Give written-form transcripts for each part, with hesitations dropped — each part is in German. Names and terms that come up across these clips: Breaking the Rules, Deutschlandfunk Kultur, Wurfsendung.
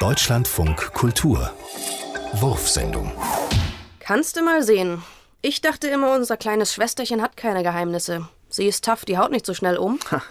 Deutschlandfunk Kultur. Wurfsendung. Kannst du mal sehen. Ich dachte immer, unser kleines Schwesterchen hat keine Geheimnisse. Sie ist tough, die haut nicht so schnell um. Ha,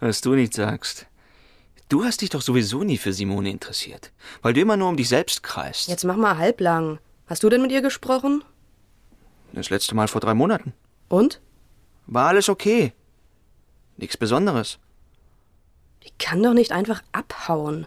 was du nicht sagst. Du hast dich doch sowieso nie für Simone interessiert, weil du immer nur um dich selbst kreist. Jetzt mach mal halblang. Hast du denn mit ihr gesprochen? Das letzte Mal vor 3 Monaten. Und? War alles okay. Nichts Besonderes. Die kann doch nicht einfach abhauen.